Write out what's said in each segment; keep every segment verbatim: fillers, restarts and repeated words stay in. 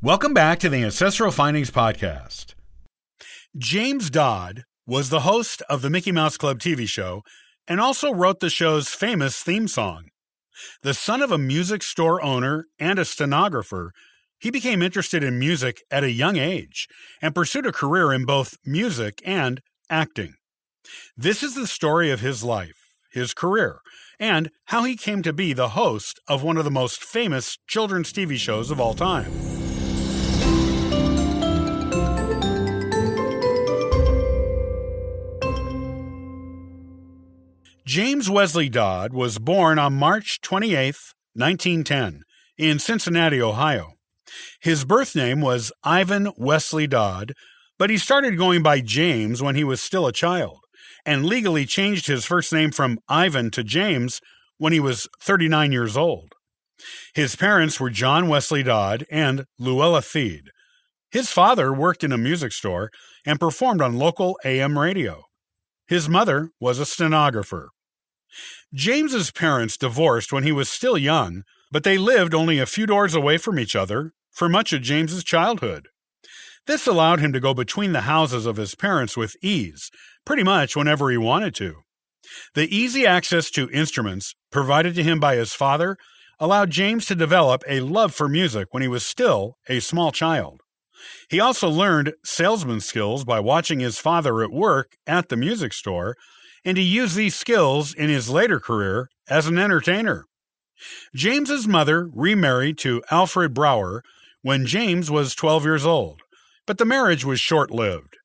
Welcome back to the Ancestral Findings Podcast. James Dodd was the host of the Mickey Mouse Club T V show and also wrote the show's famous theme song. The son of a music store owner and a stenographer, he became interested in music at a young age and pursued a career in both music and acting. This is the story of his life, his career, and how he came to be the host of one of the most famous children's T V shows of all time. James Wesley Dodd was born on March twenty-eighth, nineteen ten, in Cincinnati, Ohio. His birth name was Ivan Wesley Dodd, but he started going by James when he was still a child, and legally changed his first name from Ivan to James when he was thirty-nine years old. His parents were John Wesley Dodd and Luella Feed. His father worked in a music store and performed on local A M radio. His mother was a stenographer. James's parents divorced when he was still young, but they lived only a few doors away from each other for much of James's childhood. This allowed him to go between the houses of his parents with ease, pretty much whenever he wanted to. The easy access to instruments provided to him by his father allowed James to develop a love for music when he was still a small child. He also learned salesman skills by watching his father at work at the music store, and he used these skills in his later career as an entertainer. James's mother remarried to Alfred Brower when James was twelve years old, but the marriage was short-lived.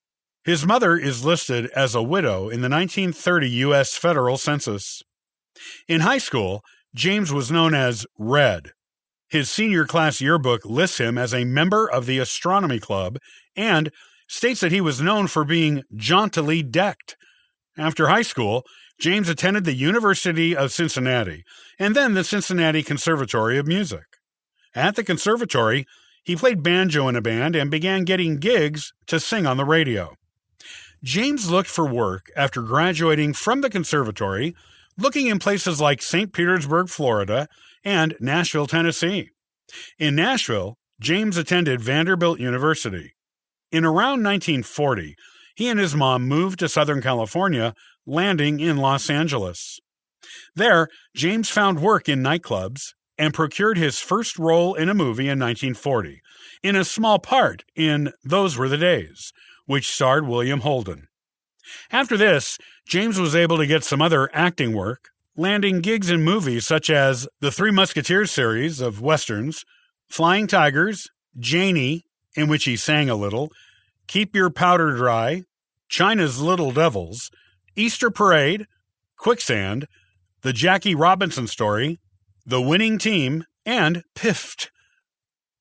His mother is listed as a widow in the nineteen thirty U S federal census. In high school, James was known as Red. His senior class yearbook lists him as a member of the astronomy club and states that he was known for being jauntily decked. After high school, James attended the University of Cincinnati and then the Cincinnati Conservatory of Music. At the conservatory, he played banjo in a band and began getting gigs to sing on the radio. James looked for work after graduating from the conservatory, looking in places like Saint Petersburg, Florida, and Nashville, Tennessee. In Nashville, James attended Vanderbilt University. In around nineteen forty, he and his mom moved to Southern California, landing in Los Angeles. There, James found work in nightclubs and procured his first role in a movie in nineteen forty, in a small part in Those Were the Days, which starred William Holden. After this, James was able to get some other acting work, landing gigs in movies such as the Three Musketeers series of westerns, Flying Tigers, Janie, in which he sang a little, Keep Your Powder Dry, China's Little Devils, Easter Parade, Quicksand, The Jackie Robinson Story, The Winning Team, and Piffed.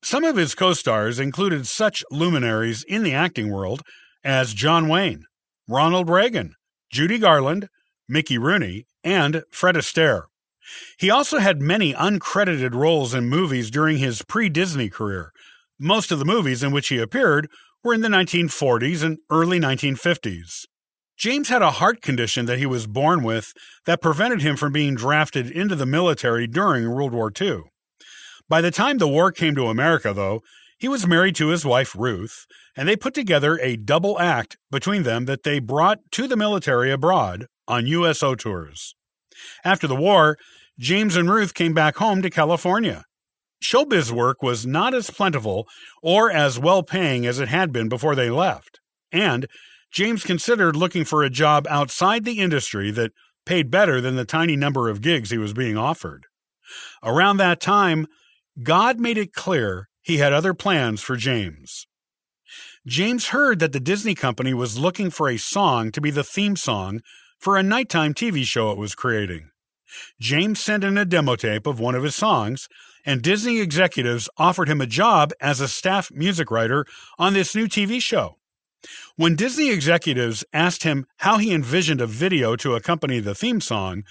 Some of his co-stars included such luminaries in the acting world as John Wayne, Ronald Reagan, Judy Garland, Mickey Rooney, and Fred Astaire. He also had many uncredited roles in movies during his pre-Disney career. Most of the movies in which he appeared were in the nineteen forties and early nineteen fifties. James had a heart condition that he was born with that prevented him from being drafted into the military during World War Two. By the time the war came to America, though, he was married to his wife, Ruth, and they put together a double act between them that they brought to the military abroad on U S O tours. After the war, James and Ruth came back home to California. Showbiz work was not as plentiful or as well-paying as it had been before they left, and James considered looking for a job outside the industry that paid better than the tiny number of gigs he was being offered. Around that time, God made it clear he had other plans for James. James heard that the Disney company was looking for a song to be the theme song for a nighttime T V show it was creating. James sent in a demo tape of one of his songs, and Disney executives offered him a job as a staff music writer on this new T V show. When Disney executives asked him how he envisioned a video to accompany the theme song,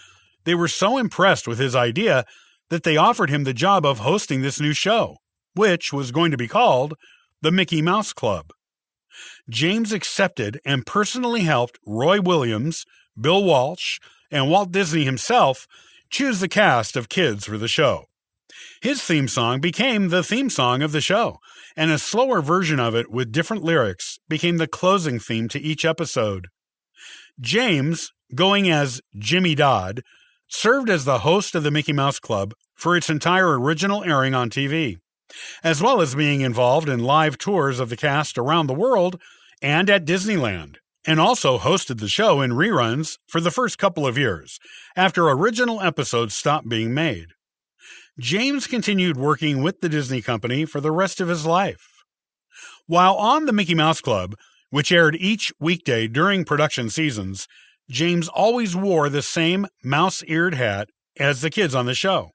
they were so impressed with his idea that they offered him the job of hosting this new show, which was going to be called The Mickey Mouse Club. James accepted and personally helped Roy Williams, Bill Walsh, and Walt Disney himself choose the cast of kids for the show. His theme song became the theme song of the show, and a slower version of it with different lyrics became the closing theme to each episode. James, going as Jimmy Dodd, served as the host of the Mickey Mouse Club for its entire original airing on T V, as well as being involved in live tours of the cast around the world and at Disneyland, and also hosted the show in reruns for the first couple of years, after original episodes stopped being made. James continued working with the Disney Company for the rest of his life. While on the Mickey Mouse Club, which aired each weekday during production seasons, James always wore the same mouse-eared hat as the kids on the show.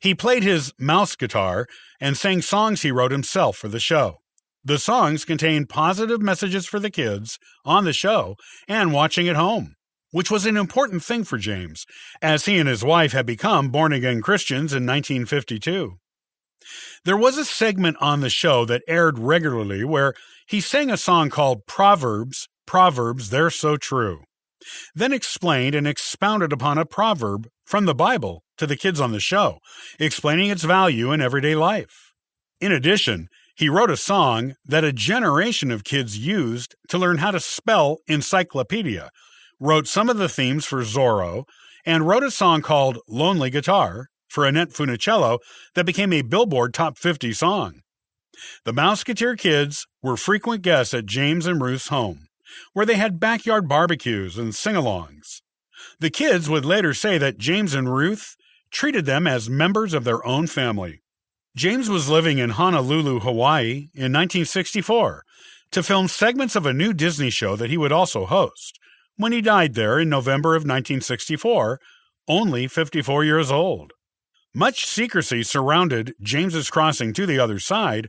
He played his mouse guitar and sang songs he wrote himself for the show. The songs contained positive messages for the kids on the show and watching at home, which was an important thing for James, as he and his wife had become born-again Christians in nineteen fifty-two. There was a segment on the show that aired regularly where he sang a song called Proverbs, Proverbs, They're So True, then explained and expounded upon a proverb from the Bible to the kids on the show, explaining its value in everyday life. In addition, he wrote a song that a generation of kids used to learn how to spell encyclopedia, wrote some of the themes for Zorro, and wrote a song called Lonely Guitar for Annette Funicello that became a Billboard Top fifty song. The Mouseketeer kids were frequent guests at James and Ruth's home, where they had backyard barbecues and sing-alongs. The kids would later say that James and Ruth treated them as members of their own family. James was living in Honolulu, Hawaii in nineteen sixty-four to film segments of a new Disney show that he would also host when he died there in November of nineteen sixty-four, only fifty-four years old. Much secrecy surrounded James's crossing to the other side,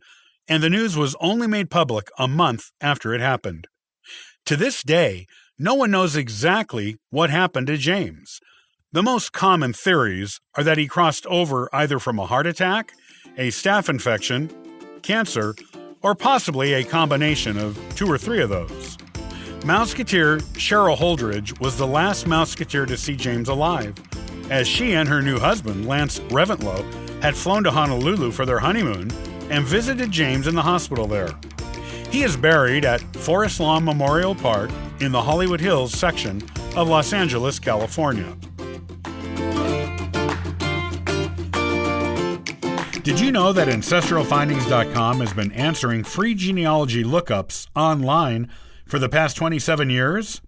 and the news was only made public a month after it happened. To this day, no one knows exactly what happened to James. The most common theories are that he crossed over either from a heart attack, a staph infection, cancer, or possibly a combination of two or three of those. Mouseketeer Cheryl Holdridge was the last Mouseketeer to see James alive, as she and her new husband, Lance Reventlow, had flown to Honolulu for their honeymoon and visited James in the hospital there. He is buried at Forest Lawn Memorial Park in the Hollywood Hills section of Los Angeles, California. Did you know that Ancestral Findings dot com has been answering free genealogy lookups online for the past twenty-seven years?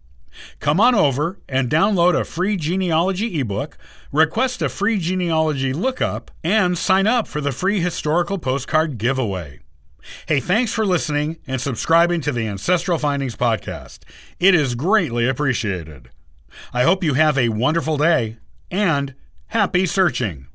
Come on over and download a free genealogy ebook, request a free genealogy lookup, and sign up for the free historical postcard giveaway. Hey, thanks for listening and subscribing to the Ancestral Findings Podcast. It is greatly appreciated. I hope you have a wonderful day, and happy searching.